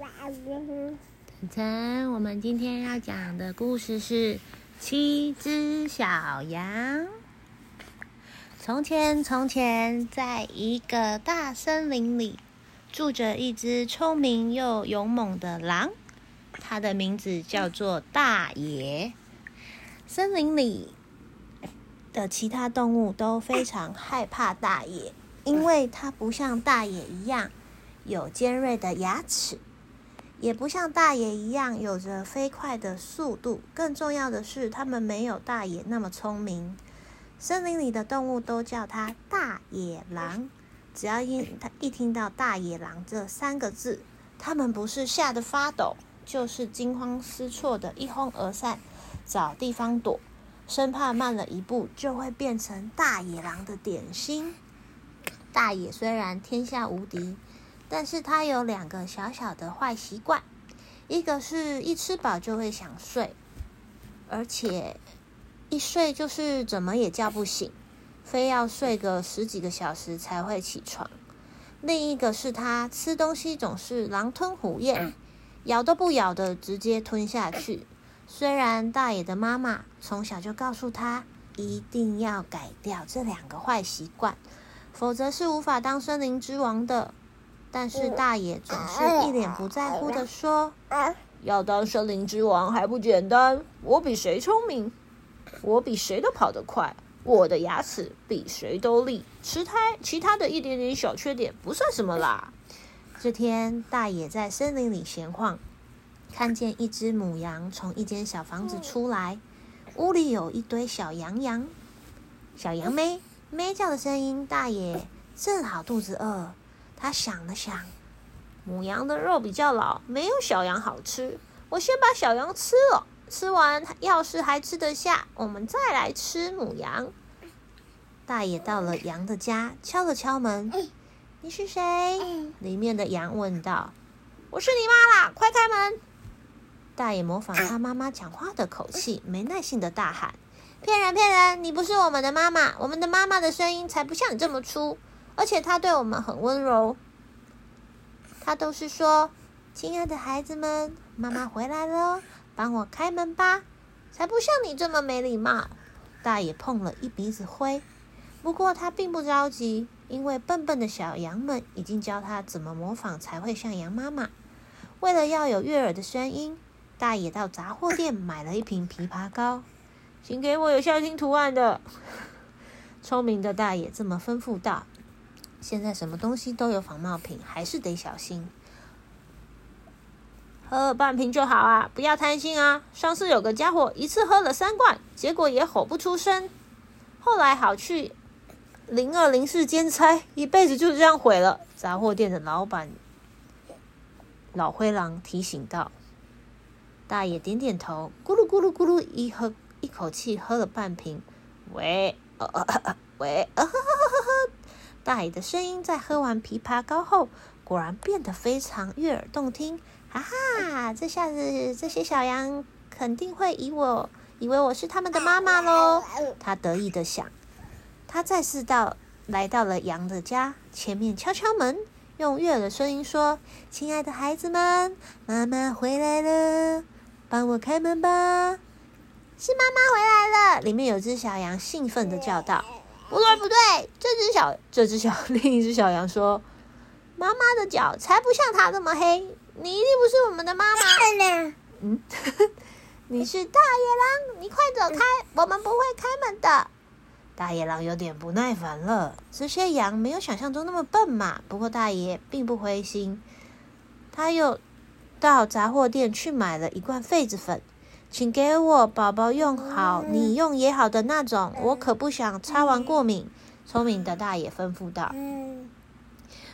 晨晨，我们今天要讲的故事是七只小羊。从前从前，在一个大森林里，住着一只聪明又勇猛的狼，它的名字叫做大野。森林里的其他动物都非常害怕大野，因为它不像大野一样有尖锐的牙齿，也不像大野一样有着飞快的速度。更重要的是，它们没有大野那么聪明。森林里的动物都叫它大野狼。只要一听到大野狼这三个字，它们不是吓得发抖，就是惊慌失措的一哄而散，找地方躲，生怕慢了一步就会变成大野狼的点心。大野虽然天下无敌，但是它有两个小小的坏习惯，一个是一吃饱就会想睡，而且一睡就是怎么也叫不醒，非要睡个十几个小时才会起床。另一个是它吃东西总是狼吞虎咽，咬都不咬的直接吞下去。虽然大野的妈妈从小就告诉他，一定要改掉这两个坏习惯，否则是无法当森林之王的，但是大野总是一脸不在乎的说，要当森林之王还不简单，我比谁聪明，我比谁都跑得快，我的牙齿比谁都利，其他的一点点小缺点不算什么啦。这天，大野在森林里闲晃，看见一只母羊从一间小房子出来，屋里有一堆小羊羊，小羊咩咩叫的声音。大野正好肚子饿，他想了想，母羊的肉比较老，没有小羊好吃，我先把小羊吃了，吃完要是还吃得下，我们再来吃母羊。大野到了羊的家，敲了敲门，你是谁？里面的羊问道。我是你妈啦，快开门！大野模仿他妈妈讲话的口气，没耐性的大喊，骗人骗人，你不是我们的妈妈，我们的妈妈的声音才不像你这么粗，而且她对我们很温柔，她都是说，亲爱的孩子们，妈妈回来了，帮我开门吧，才不像你这么没礼貌。大野碰了一鼻子灰，不过他并不着急，因为笨笨的小羊们已经教他怎么模仿才会像羊妈妈。为了要有悦耳的声音，大野到杂货店买了一瓶枇杷膏，请给我有孝心图案的。聪明的大野这么吩咐道。现在什么东西都有仿冒品，还是得小心。喝半瓶就好啊，不要贪心啊！上次有个家伙一次喝了3罐，结果也吼不出声，后来好去0204兼差，一辈子就这样毁了。杂货店的老板老灰狼提醒道。大爷点点头，咕噜咕噜咕噜，一口气喝了半瓶。喂，大爷的声音在喝完枇杷膏后，果然变得非常悦耳动听。哈哈，这下子这些小羊肯定会以为我是他们的妈妈咯，他得意的想。他再次来到了羊的家前面，敲敲门，用悦耳的声音说，亲爱的孩子们，妈妈回来了，帮我开门吧。是妈妈回来了，里面有只小羊兴奋的叫道。不对，这只另一只小羊说，妈妈的脚才不像她那么黑，你一定不是我们的妈妈。你是大野狼，你快走开，我们不会开门的。大野狼有点不耐烦了，这些羊没有想象中那么笨嘛。不过大野并不灰心，他又到杂货店去买了1罐痱子粉，请给我宝宝用好，你用也好的那种，我可不想擦完过敏。聪明的大野吩咐道，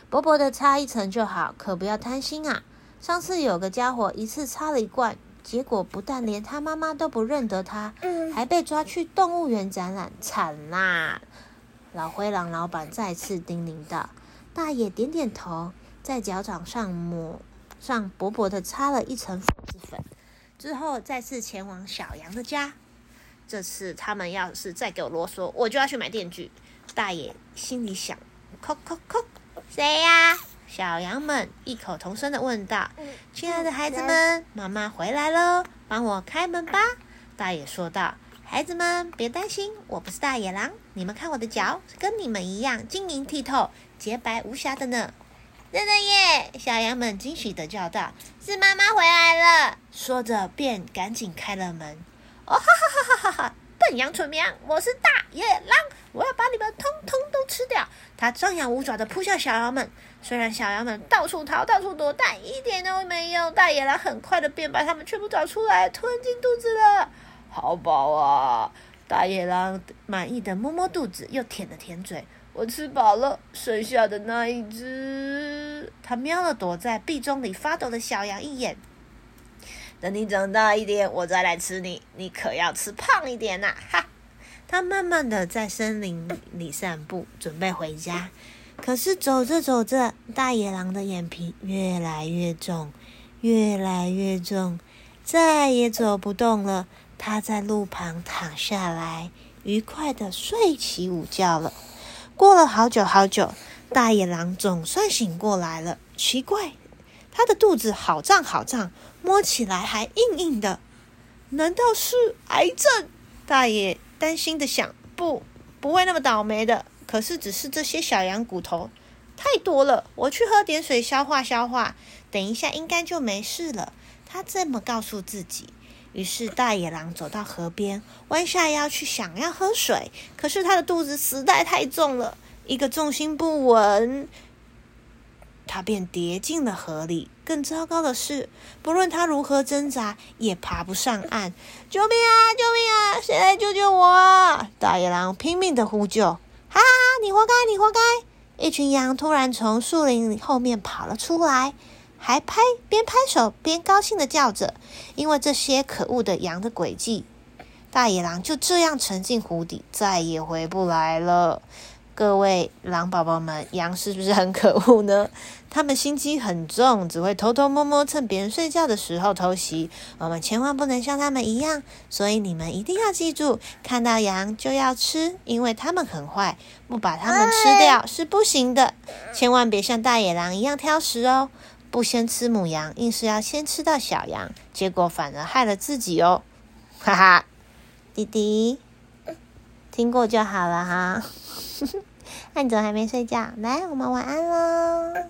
薄薄的擦一层就好，可不要贪心啊！上次有个家伙一次擦了1罐。结果不但连他妈妈都不认得他，还被抓去动物园展览，惨啦！老灰狼老板再次叮咛道。大野点点头，在脚掌上薄薄的擦了一层痱子粉，之后再次前往小羊的家。这次他们要是再给我啰嗦，我就要去买电锯。大野心里想，谁呀？小羊们异口同声地问道：“亲爱的孩子们，妈妈回来喽，帮我开门吧。”大野说道：“孩子们，别担心，我不是大野狼。你们看我的脚，跟你们一样晶莹剔透，洁白无瑕的呢。”“真的耶！”小羊们惊喜地叫道：“是妈妈回来了！”说着便赶紧开了门。哦哈哈哈哈哈！笨羊蠢羊，我是大野狼，我要把你们通通都吃掉！他张牙舞爪地扑向小羊们。虽然小羊们到处逃、到处躲，但一点都没用。大野狼很快的便把他们全部找出来，吞进肚子了。好饱啊！大野狼满意的摸摸肚子，又舔了舔嘴。我吃饱了，剩下的那一只。他瞄了躲在壁中里发抖的小羊一眼。等你长大一点，我再来吃你，你可要吃胖一点呐、啊！哈！他慢慢的在森林里散步，准备回家。可是走着走着，大野狼的眼皮越来越重，越来越重，再也走不动了。他在路旁躺下来，愉快的睡起午觉了。过了好久好久，大野狼总算醒过来了。奇怪，他的肚子好胀好胀，摸起来还硬硬的。难道是癌症？大野担心的想。不会那么倒霉的。可是只是这些小羊骨头太多了，我去喝点水消化消化，等一下应该就没事了。他这么告诉自己。于是大野狼走到河边，弯下腰去想要喝水，可是他的肚子实在太重了，一个重心不稳，他便跌进了河里。更糟糕的是，不论他如何挣扎，也爬不上岸。救命啊！救命啊！谁来救救我啊！大野狼拼命的呼救。哈哈！你活该！你活该！一群羊突然从树林后面跑了出来。还边拍手边高兴地叫着，因为这些可恶的羊的诡计，大野狼就这样沉进湖底，再也回不来了。各位狼宝宝们，羊是不是很可恶呢？他们心机很重，只会偷偷摸摸趁别人睡觉的时候偷袭，我们千万不能像他们一样。所以你们一定要记住，看到羊就要吃，因为他们很坏，不把他们吃掉是不行的。千万别像大野狼一样挑食哦，不先吃母羊，硬是要先吃到小羊，结果反而害了自己哦，哈哈！弟弟，听过就好了哈。那你怎么还没睡觉？来，我们晚安喽。